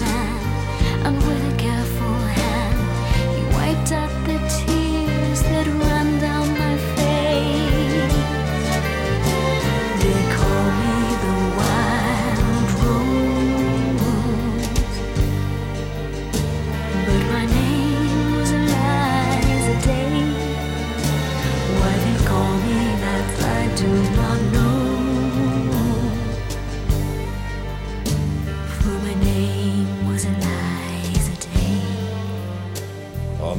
man, and with a careful hand, he wiped out the tears that ran down my face. They call me the wild rose, but my name was Eliza Day. Why they call me that, I do not know. For my name was Eliza. On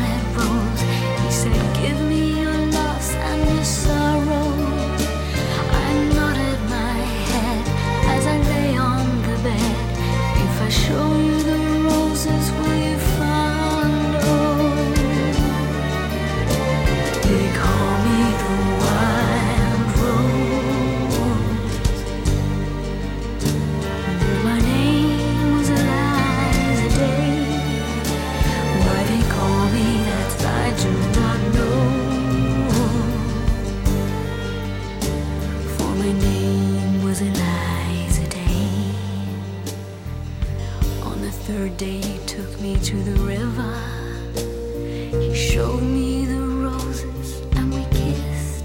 red rose. He said, give me your loss and your sorrow. I nodded my head as I lay on the bed. If I show you the roses, will you find? Oh, they call me the wild rose, but my name was Eliza Day. Why they call me that I do not know, for my name was Eliza Day. On the third day he took me to the river. He showed me the roses and we kissed.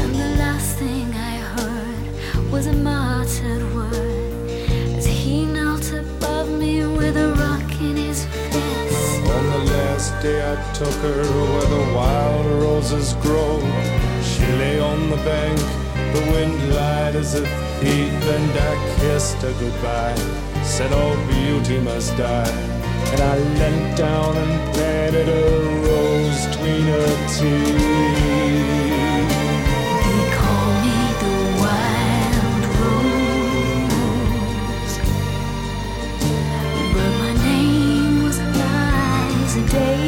And the last thing I heard was a muttered word as he knelt above me with a rock in his fist. On the last day I took her where the wild roses grow. She lay on the bank, the wind lied as a thief, and I kissed her goodbye. Said all beauty must die, and I leant down and planted a rose between her teeth. They call me the wild rose, but my name was Eliza Day.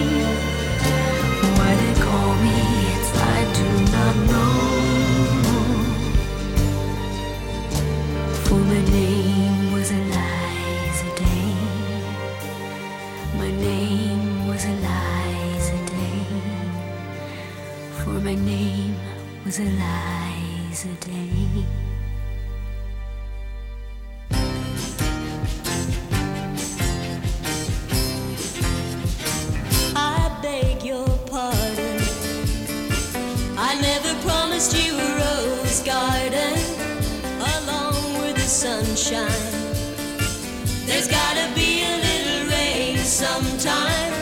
Why they call me it I do not know, for my name was Eliza. My name was Eliza Day, for my name was Eliza Day. I beg your pardon, I never promised you a rose garden along with the sunshine. There's gotta be a little rain sometime.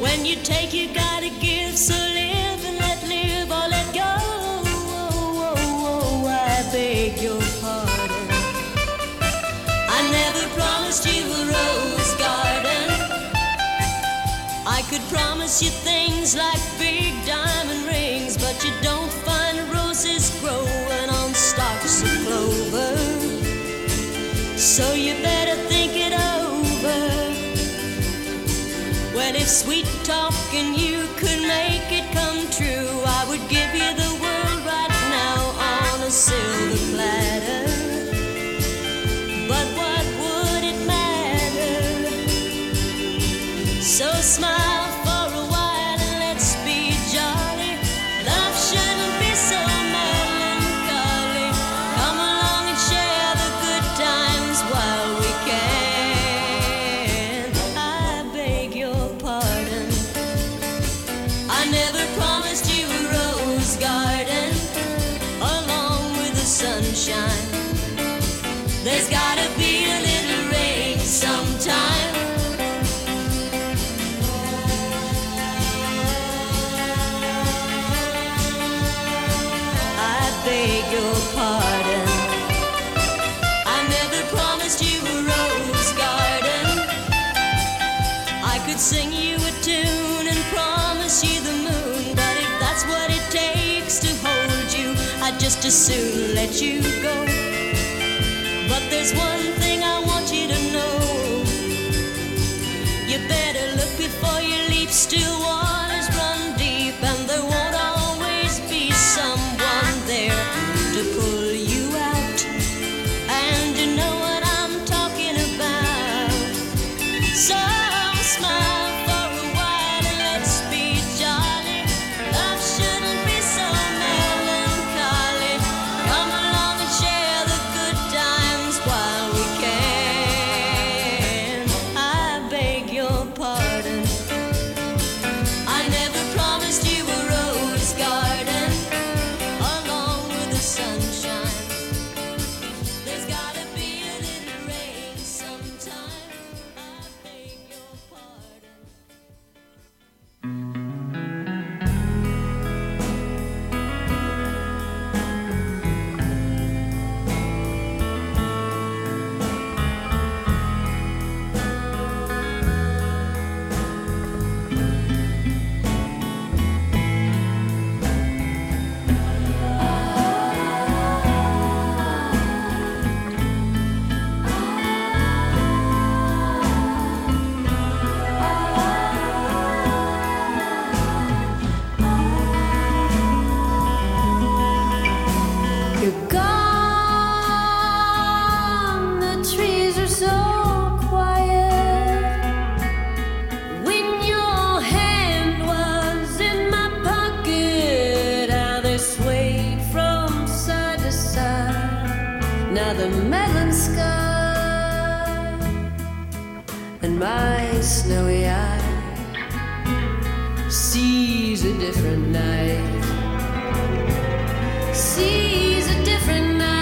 When you take, you gotta give. So live and let live or let go. Oh, oh, oh, I beg your pardon, I never promised you a rose garden. I could promise you things like big diamond rings, but you don't find roses growing on stalks of clover. So you better think it over. Well, if sweet talking you could make it come true, I would give you the world right now on a silver platter. But what would it matter? So smile for a while and let's be jolly. Love shouldn't be so mad. There's gotta be a little rain sometime. I beg your pardon, I never promised you a rose garden. I could sing you a tune and promise you the moon, but if that's what it takes to hold you, I'd just as soon let you go. But there's one thing I want you to know. You better look before you leap. Still waters run deep, and there won't always be someone there to pull you out. And you know what I'm talking about. So smile. now the melon sky and my snowy eye sees a different night, sees a different night.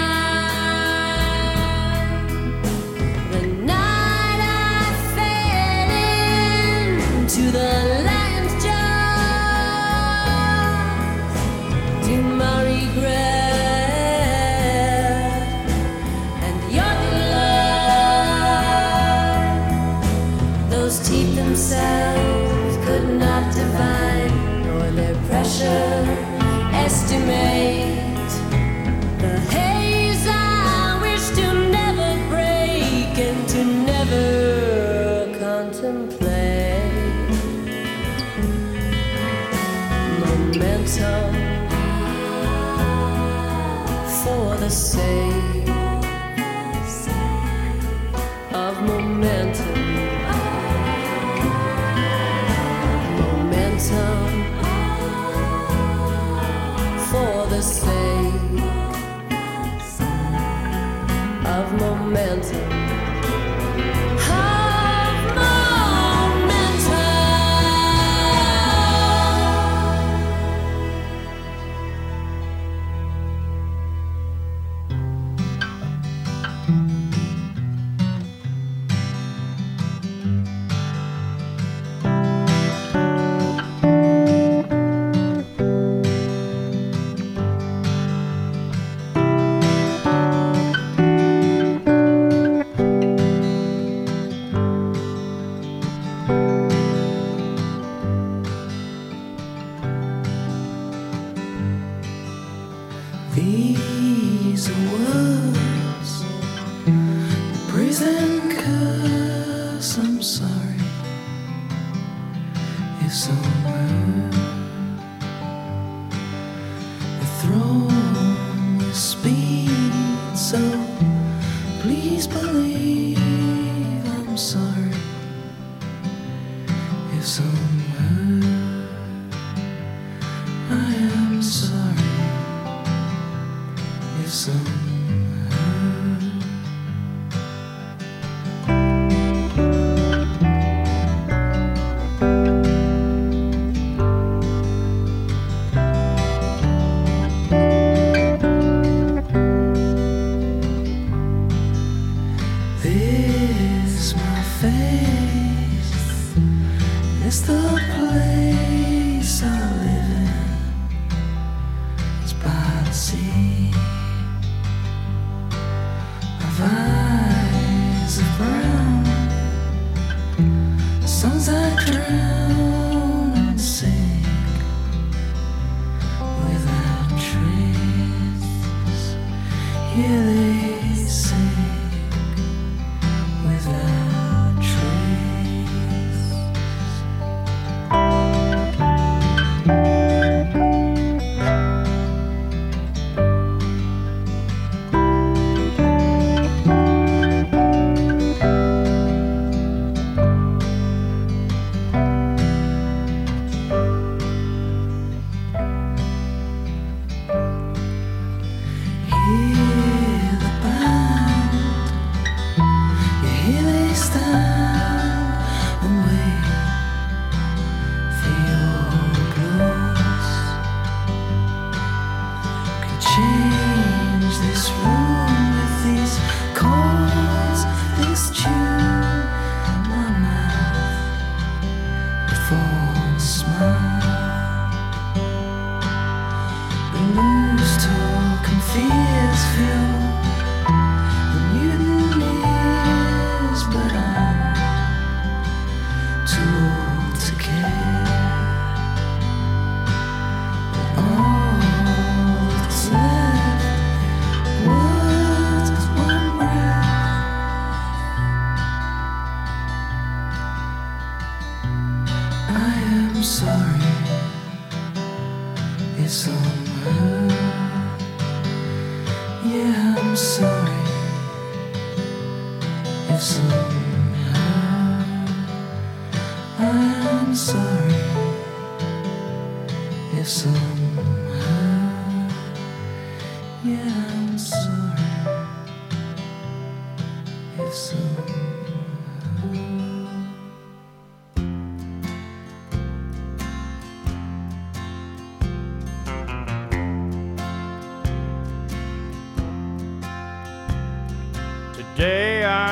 day I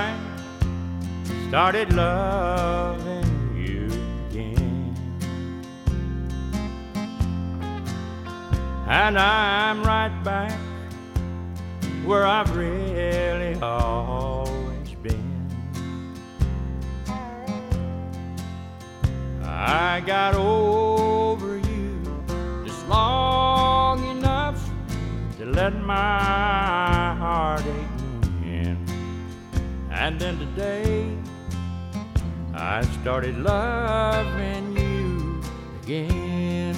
started loving you again. And I'm right back where I've really always been. I got over you just long enough to let my heart ache in. And then today I started loving you again.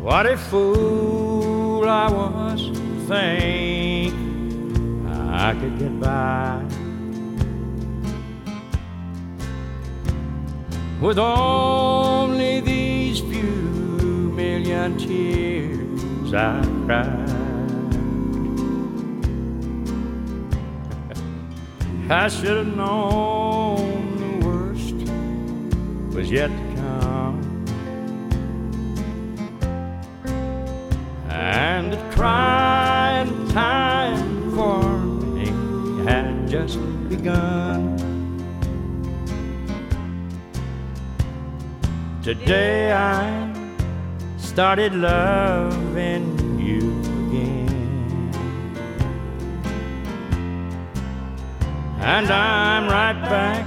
What a fool I was to think I could get by with only these few million tears I cried. I should have known the worst was yet to come, and the trying time for me had just begun. Today I started loving you again. And I'm right back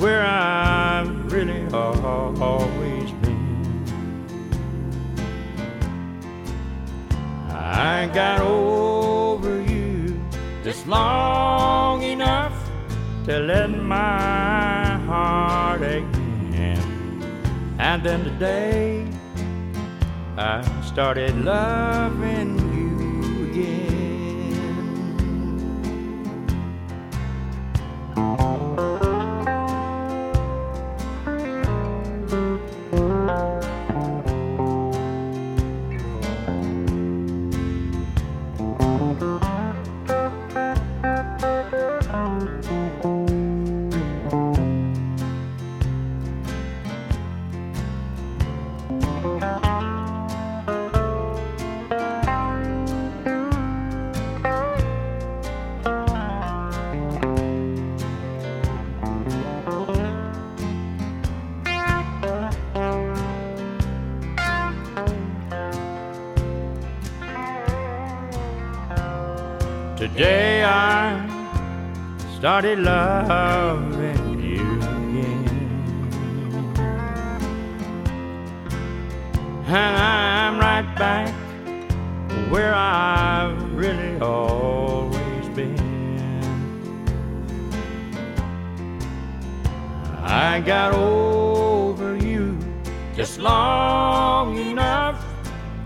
where I've really always been. I got over you just long enough to let my heart ache. And then today, I started loving you again. Today I started loving you again. And I'm right back where I've really always been. I got over you just long enough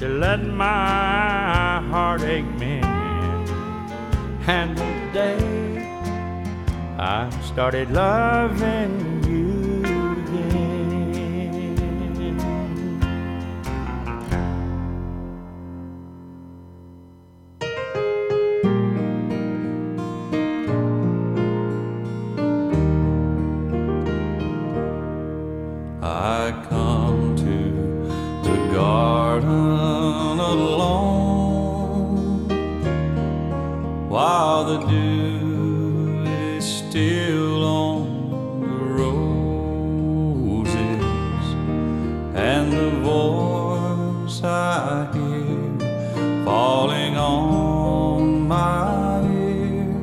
to let my heart ache mend. And today I started loving you again. I come to the garden alone, while the dew is still on the roses, and the voice I hear falling on my ear,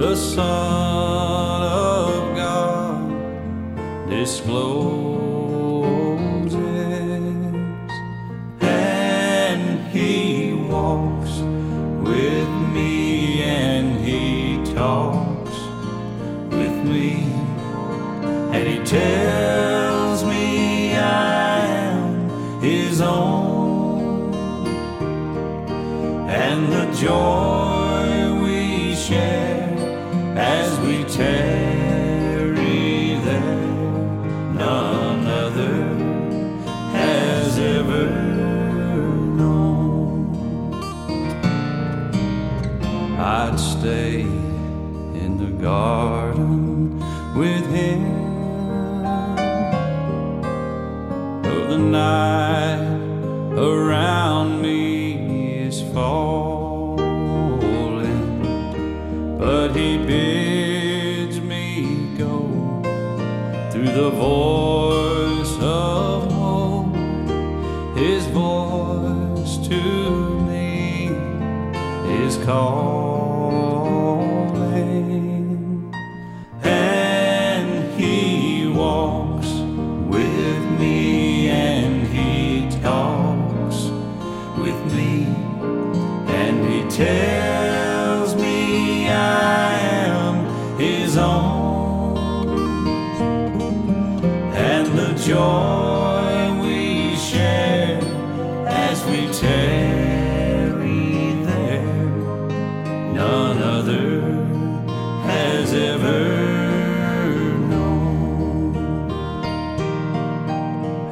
the Son of God discloses, and He walks with me. Talks with me, and He tells me I am His own, and the joy we share as we tarry there, none other has ever known. I'd stay garden with Him of the night around me is falling. to me is calling, and he walks with me, and he talks with me, and he tells me I am his own, and the joy tarry there, none other has ever known,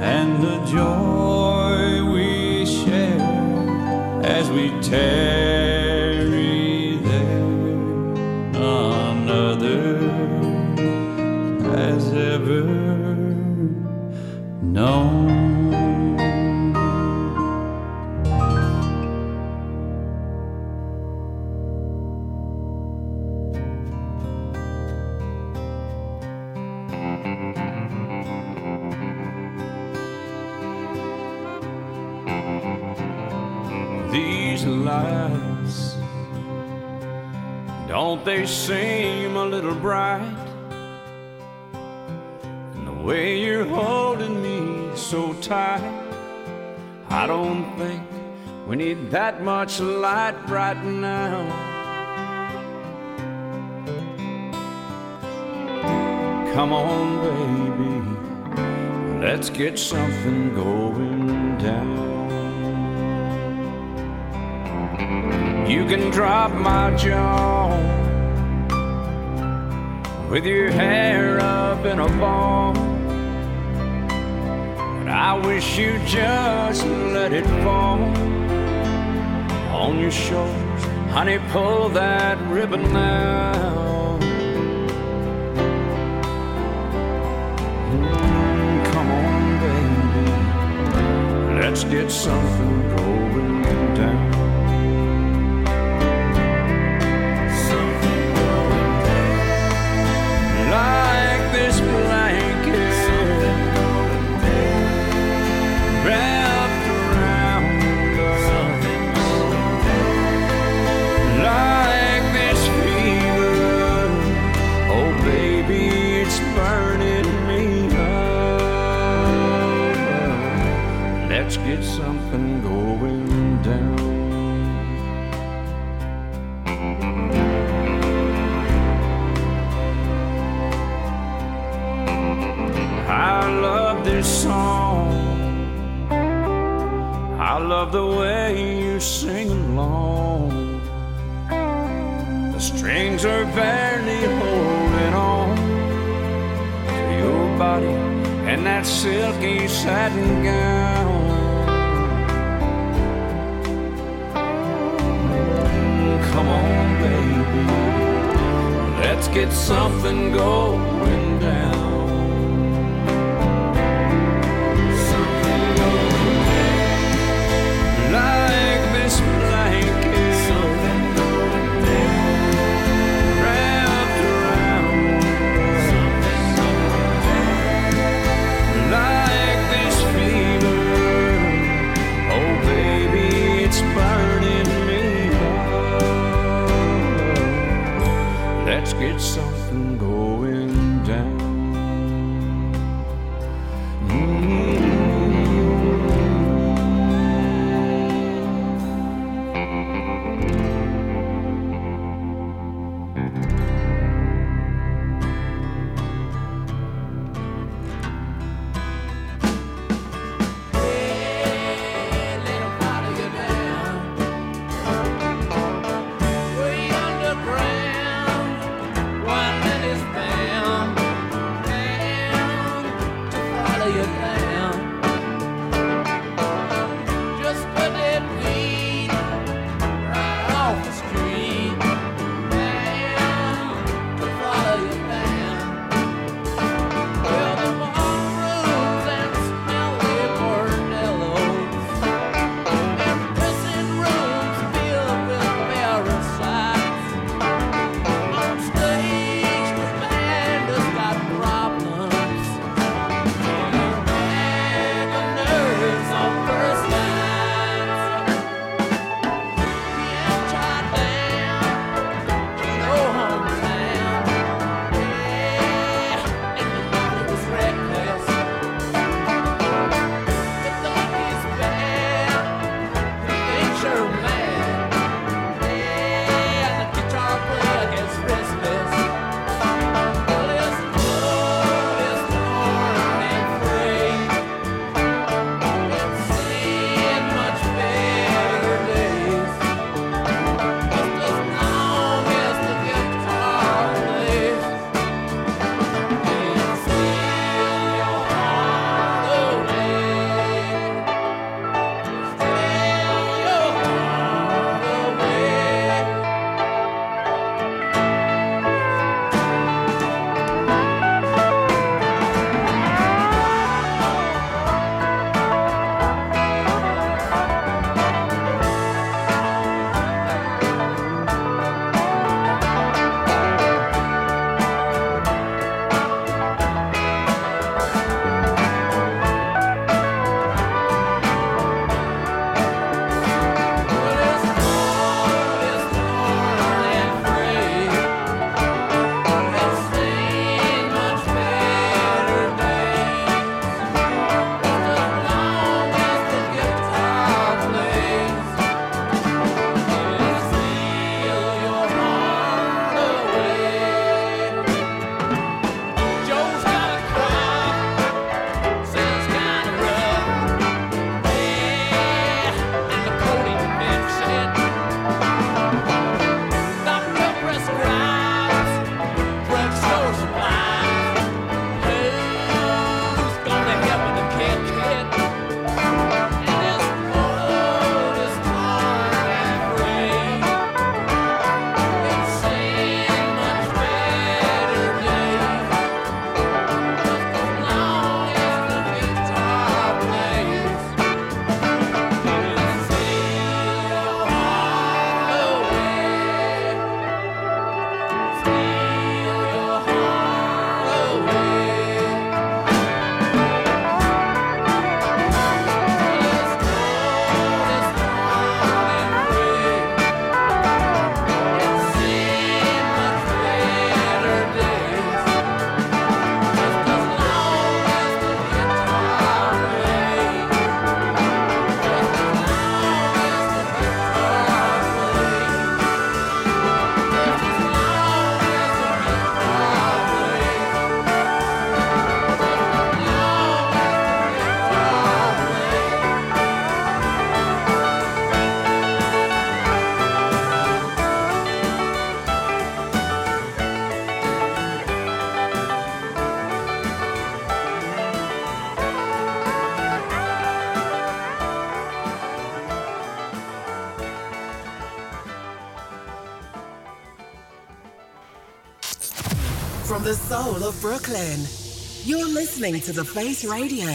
and the joy we share as we tarry there, none other has ever known. Lights, don't they seem a little bright? And the way you're holding me so tight, I don't think we need that much light right now. Come on, baby, let's get something going down. You can drop my jaw with your hair up in a ball, but I wish you just let it fall on your shoulders. Honey, pull that ribbon now. Come on, baby, let's get something going down. Like this blanket wrapped around us, like this fever, oh baby, it's burning me up. Let's get something going down. I love this song, I love the way you sing along. The strings are barely holding on to your body and that silky satin gown. Come on, baby, let's get something going down. Let's get something going down. From the soul of Brooklyn, you're listening to The Face Radio.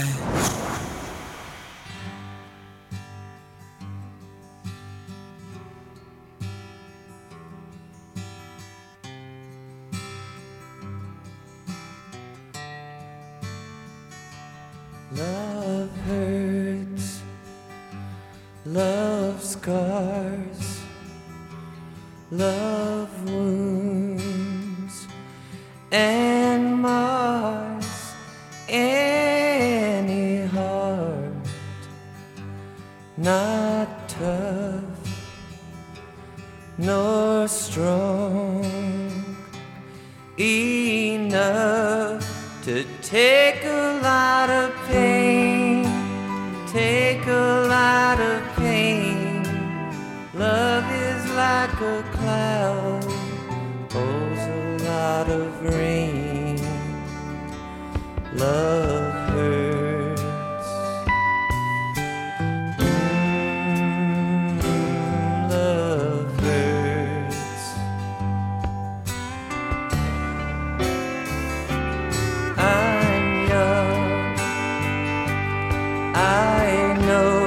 Love hurts, love scars, love wounds and mars any heart not tough nor strong enough to take a lot of pain, take a lot of pain. Love is like a cloud, holds a lot of rain. Love hurts, love hurts. I'm young, I know,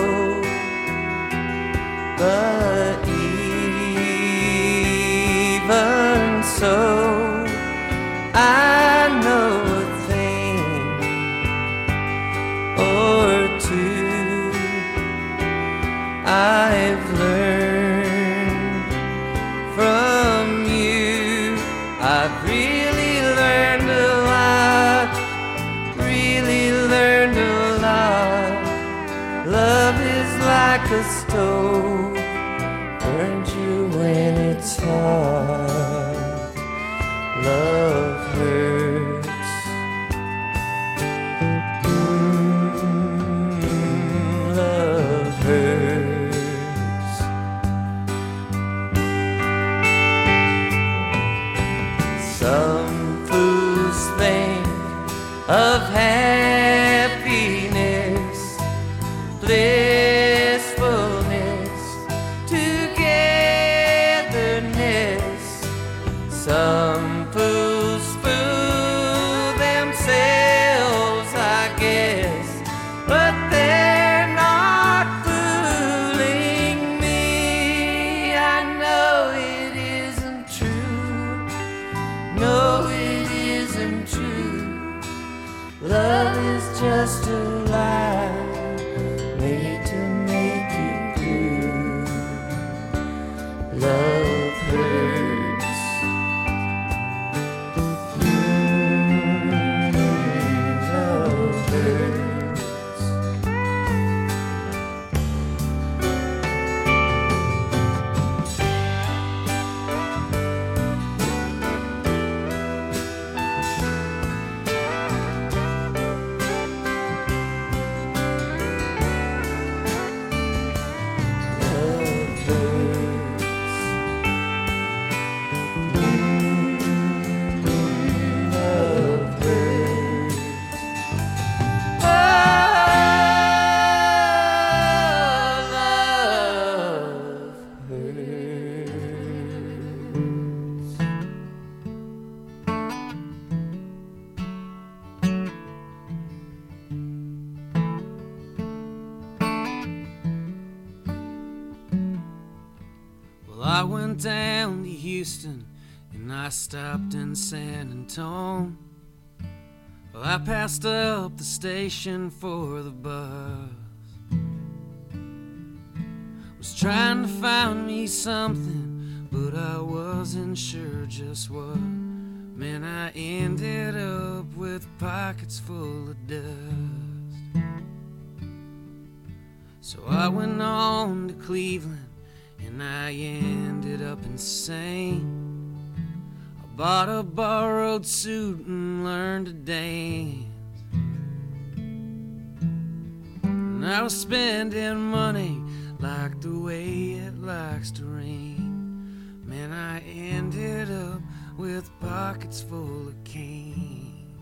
but even so I know a thing or two. I've learned from you. I've really learned a lot, really learned a lot. Love is like a stove, burns you when it's hot. Love hurts, love hurts. Some fools think of happiness, blissfulness, togetherness. Some just a lie made to make you blue. Love hurts, love hurts. I stopped in San Antone. Well, I passed up the station for the bus. Was trying to find me something, but I wasn't sure just what. Man, I ended up with pockets full of dust. So I went on to Cleveland, and I ended up insane. Bought a borrowed suit and learned to dance. And I was spending money like the way it likes to rain. Man, I ended up with pockets full of cane.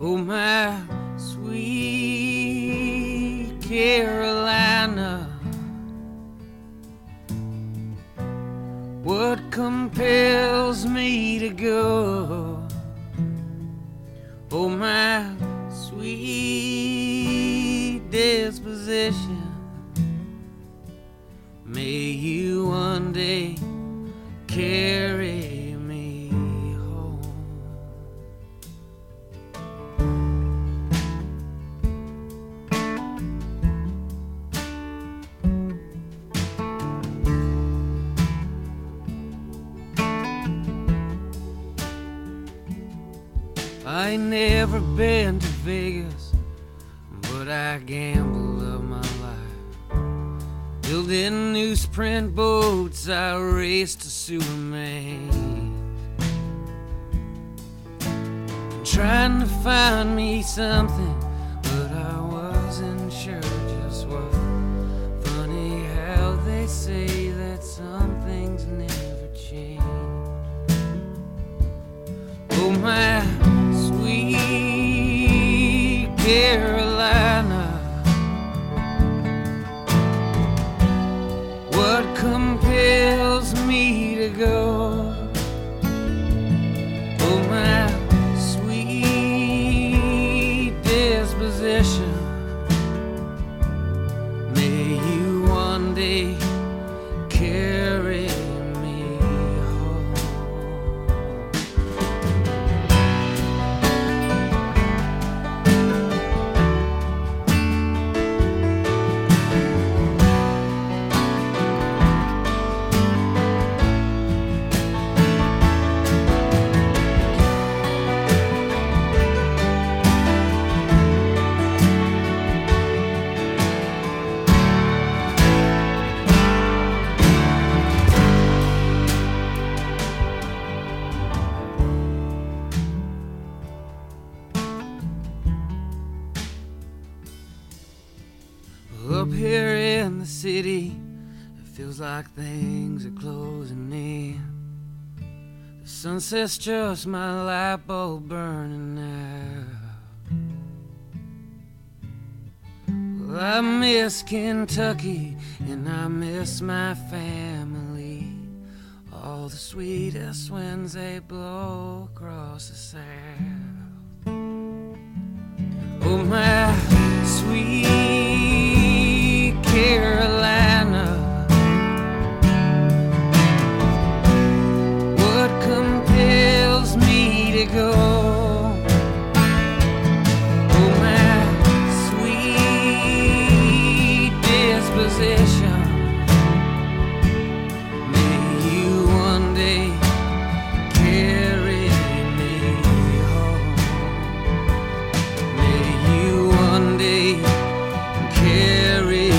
Oh, my sweet Carolina, What compels me to go? Oh, my sweet disposition, may you one day carry me home. I ain't never been to Vegas, but I gamble up my life. Building newsprint boats, I raced to Superman, trying to find me something, but I wasn't sure just what. Funny how they say that some things never change. Oh, my sweet Carolina, what compels me to go? Oh, my sweet disposition, may you one day carry me home. Up here in the city, it feels like things are closing in. The sunset's just my light bulb burning out. Well, I miss Kentucky and I miss my family. All the sweetest winds, they blow across the south. Oh, my sweet Carolina, what compels me to go? Oh, my sweet disposition, may you one day carry me home. May you one day carry me.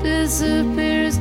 Disappears.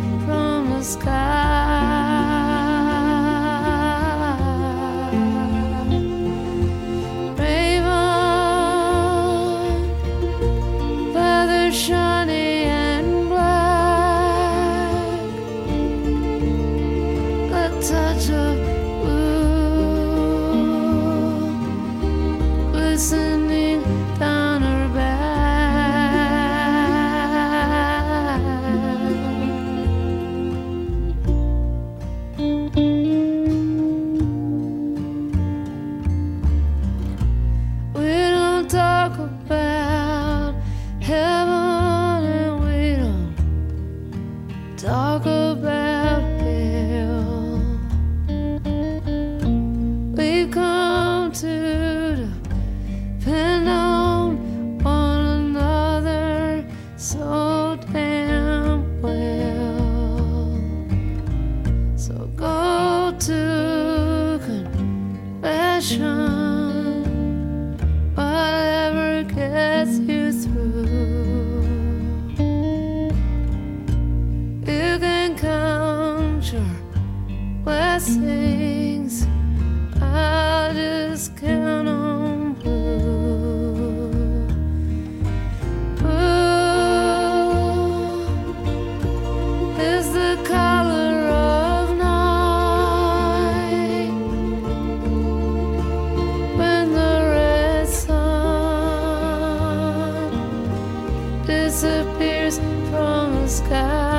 disappears from the sky.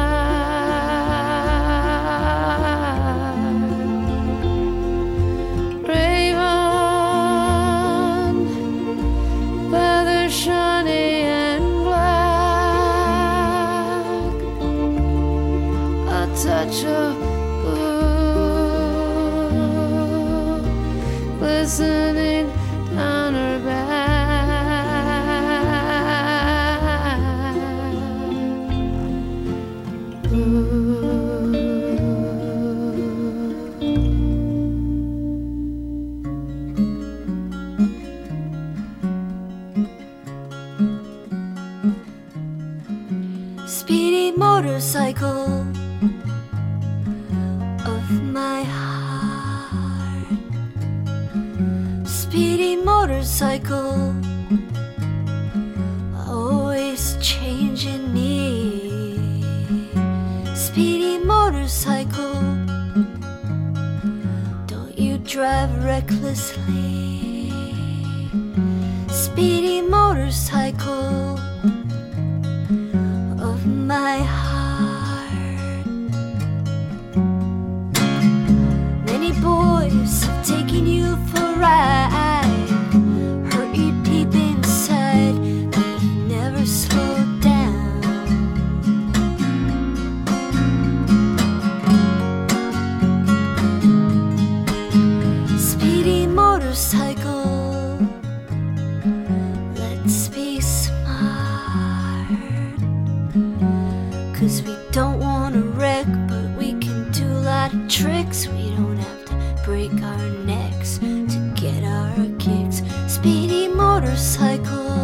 Raven, weather shiny and black, a touch of blue glistening down her back. Motorcycle of my heart, speedy motorcycle, always changing me. Speedy motorcycle, don't you drive recklessly. Speedy motorcycle of my heart. Taking you for a ride, hurt you deep inside, but you never slowed down. Speedy motorcycle, let's be smart, 'cause we don't wanna wreck, but we can do a lot of tricks. We don't have to break our necks to get our kicks. Speedy motorcycle,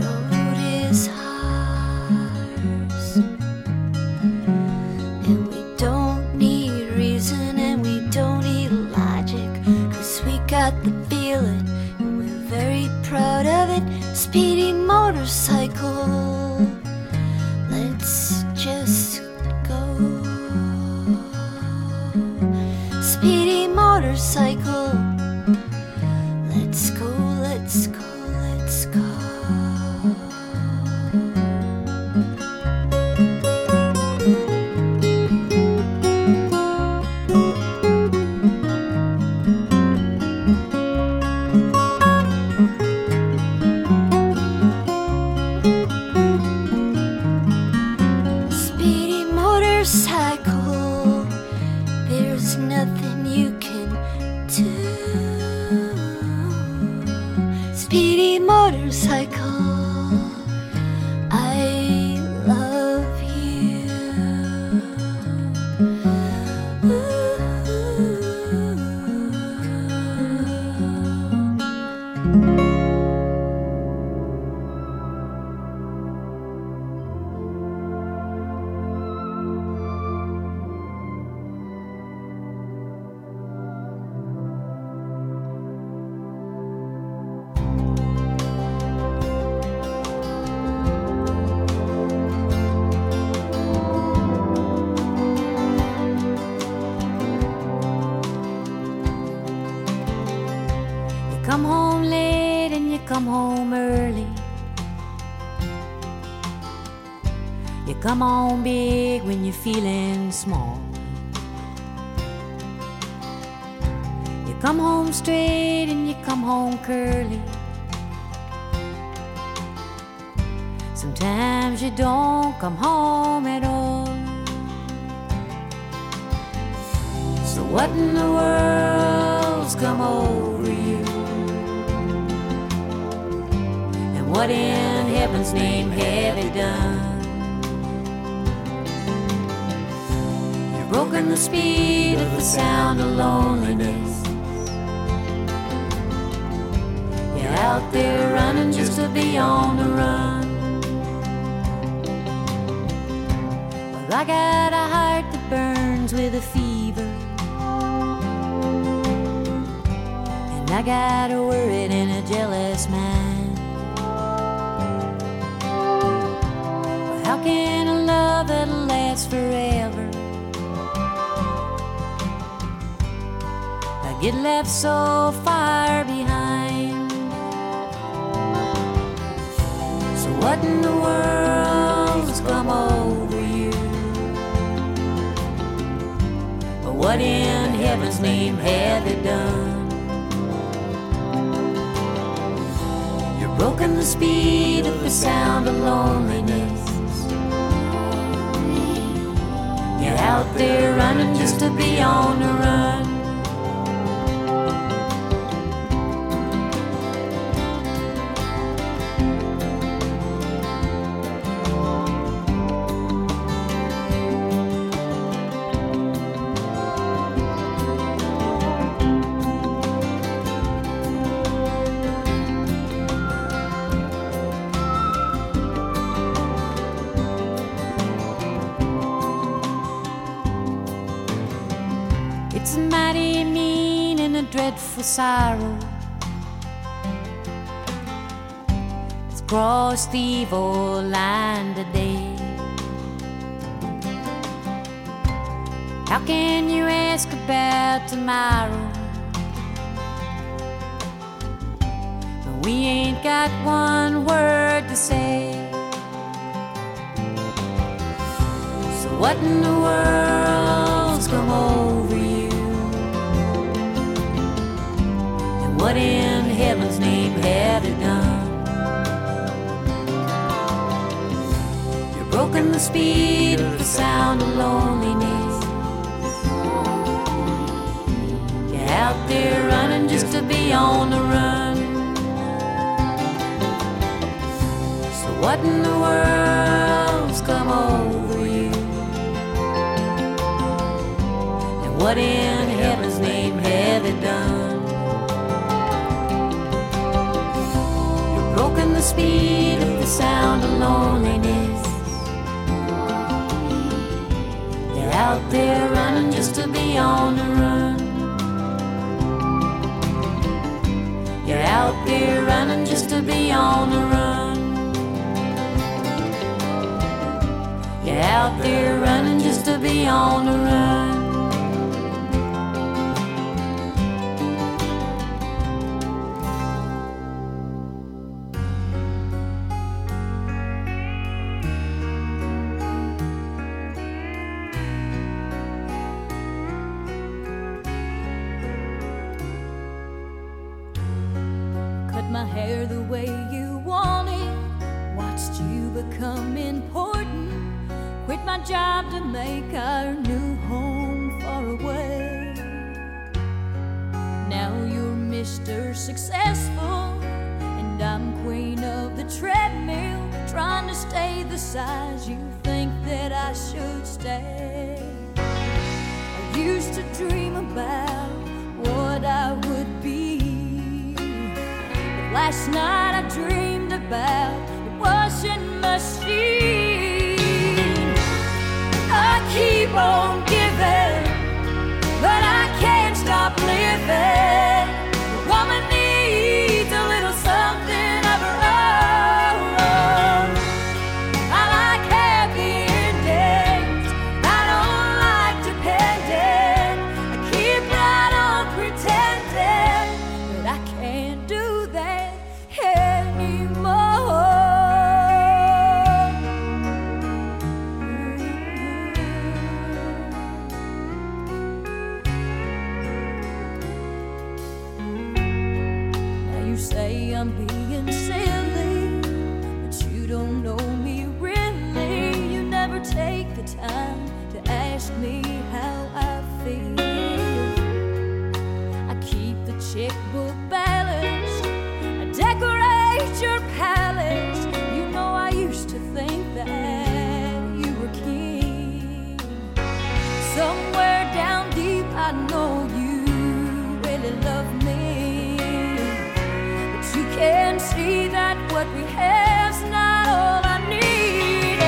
the road is ours, and we don't need reason and we don't need logic, 'cause we got the feeling and we're very proud of it. Speedy motorcycle, let's just go. Speedy motorcycle, let's go, let's go, let's go. Speedy motorcycle, there's nothing you can do. Speedy motorcycle, I love you. Come home late and you come home early. You come home big when you're feeling small. You come home straight and you come home curly. Sometimes you don't come home at all. So what in the world's come over you? What in heaven's name have you done? You've broken the speed of the sound of loneliness. You're out there running just to be on the run. Well, I got a heart that burns with a fever, and I got a worried and a jealous mind. How can a love that'll last forever? I get left so far behind. So What in the world's come over you? What in heaven's name have you done? You've broken the speed of the sound of loneliness. You're out there running just to be on the run. It's mighty mean and a dreadful sorrow. It's crossed the evil line today. How can you ask about tomorrow? We ain't got one word to say. So what in the world's come over you? What in heaven's name have you done? You've broken the speed of the sound of loneliness. You're out there running just to be on the run. So what in the world's come over you? And what in heaven's name have you done? Broken the speed of the sound of loneliness. You're out there running just to be on the run. You're out there running just to be on the run. You're out there running just to be on the run. My hair the way you want it, watched you become important, quit my job to make our new home far away. Now you're Mr. Successful and I'm queen of the treadmill, trying to stay the size you think that I should stay. I used to dream about what I would be. Last night I dreamed about the washing machine. I keep on giving, but I can't stop living. A woman needs a little something of her own. I like happy endings, I don't like depending. I keep right on pretending, but I can't do that anymore. Now you say I'm being silly, but you don't know me really. You never take the time to ask me how I feel. I keep the checkbook balance, I decorate your palace. You know I used to think that you were king. Somewhere down deep I know you really love me, but you can see that what we have's not all I needed.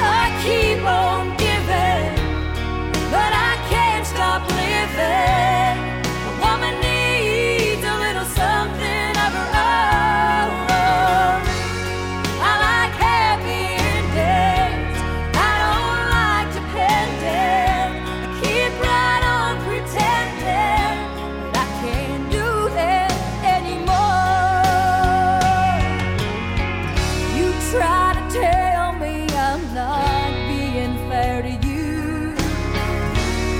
I keep on giving, but I can't stop living. A woman needs a little something of her own. I like happy endings, I don't like depending. I keep right on pretending, but I can't do that anymore. try to tell me I'm not being fair to you,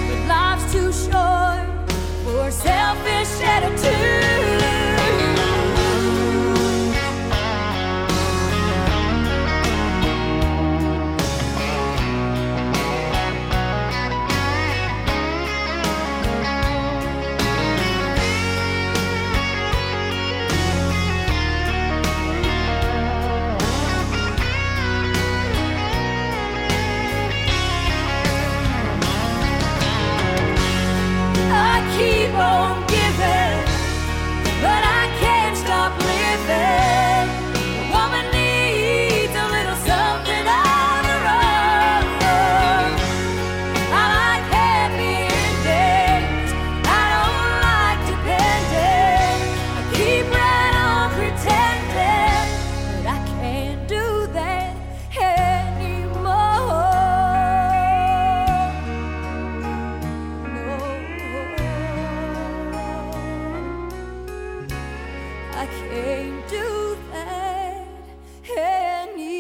but life's too short for selfish attitudes. Keep on giving, but I can't stop living. A woman needs a little something on her own. I like happy endings, I don't like depending. I keep right on pretending, but I can't do that anymore. I can't do that anymore.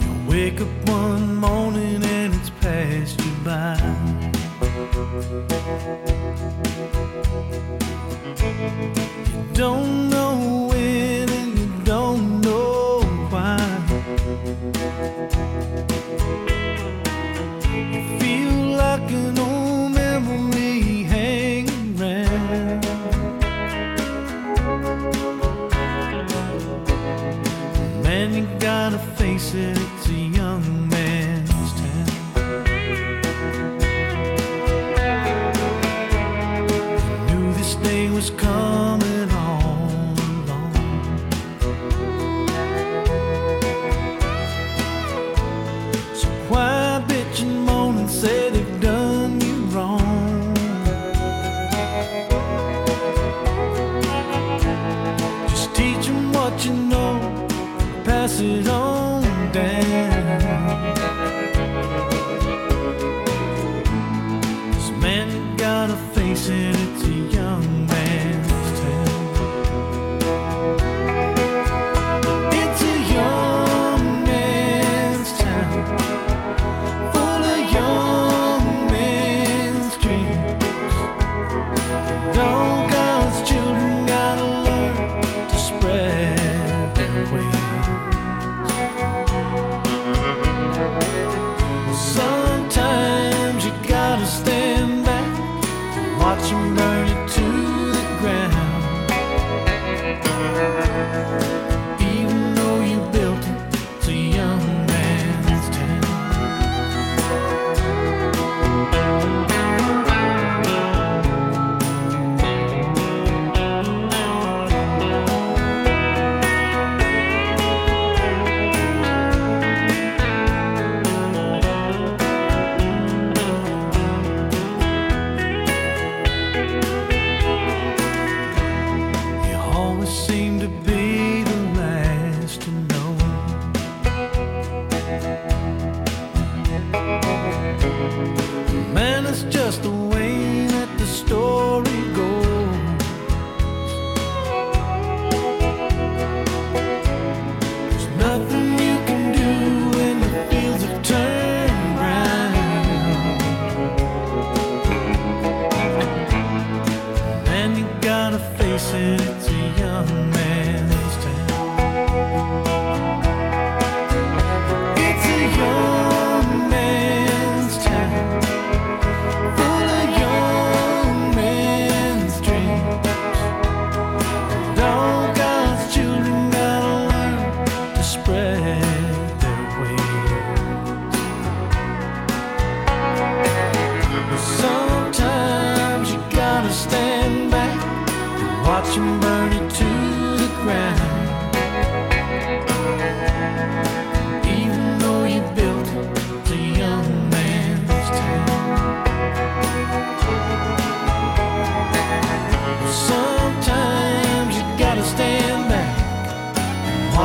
You wake up one morning and it's passed you by. You don't know when and you don't know why. You feel like an old memory hanging round. Man, you gotta face it, it's a young man's town. Day was coming all along, so why bitch and moan and say they've done you wrong? Just teach them what you know, pass it on down. This man you gotta face it, it's a young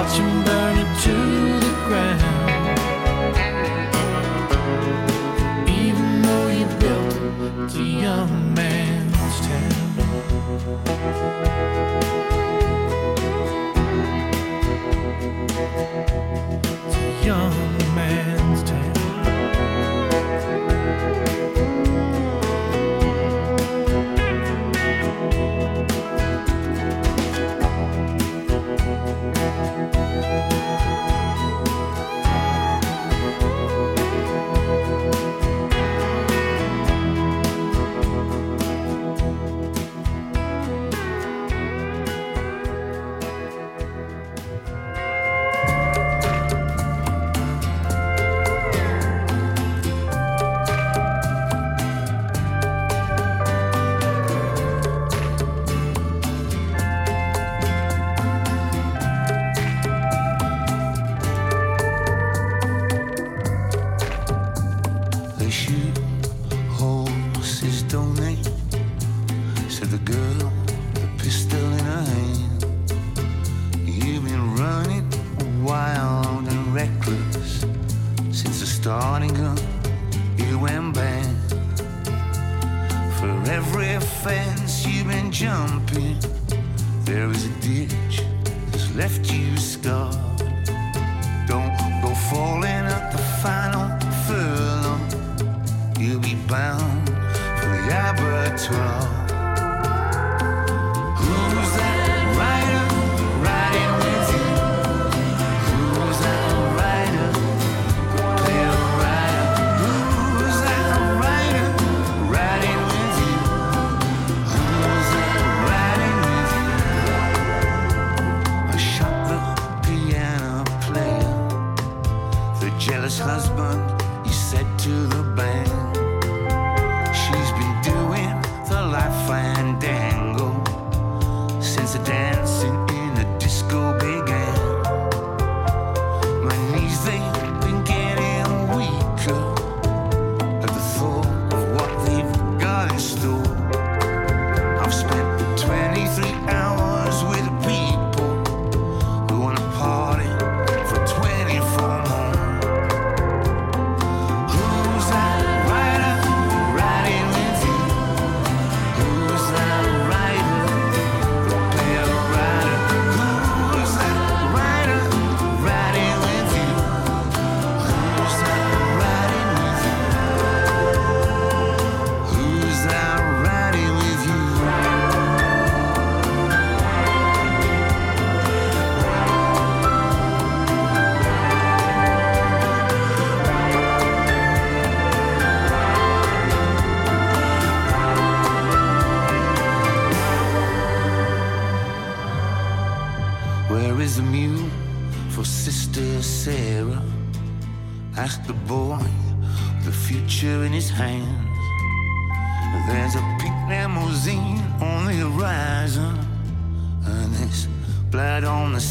watch him burn it to the ground. Even though you built the young man's town, the young man's town.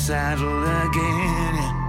Saddle again.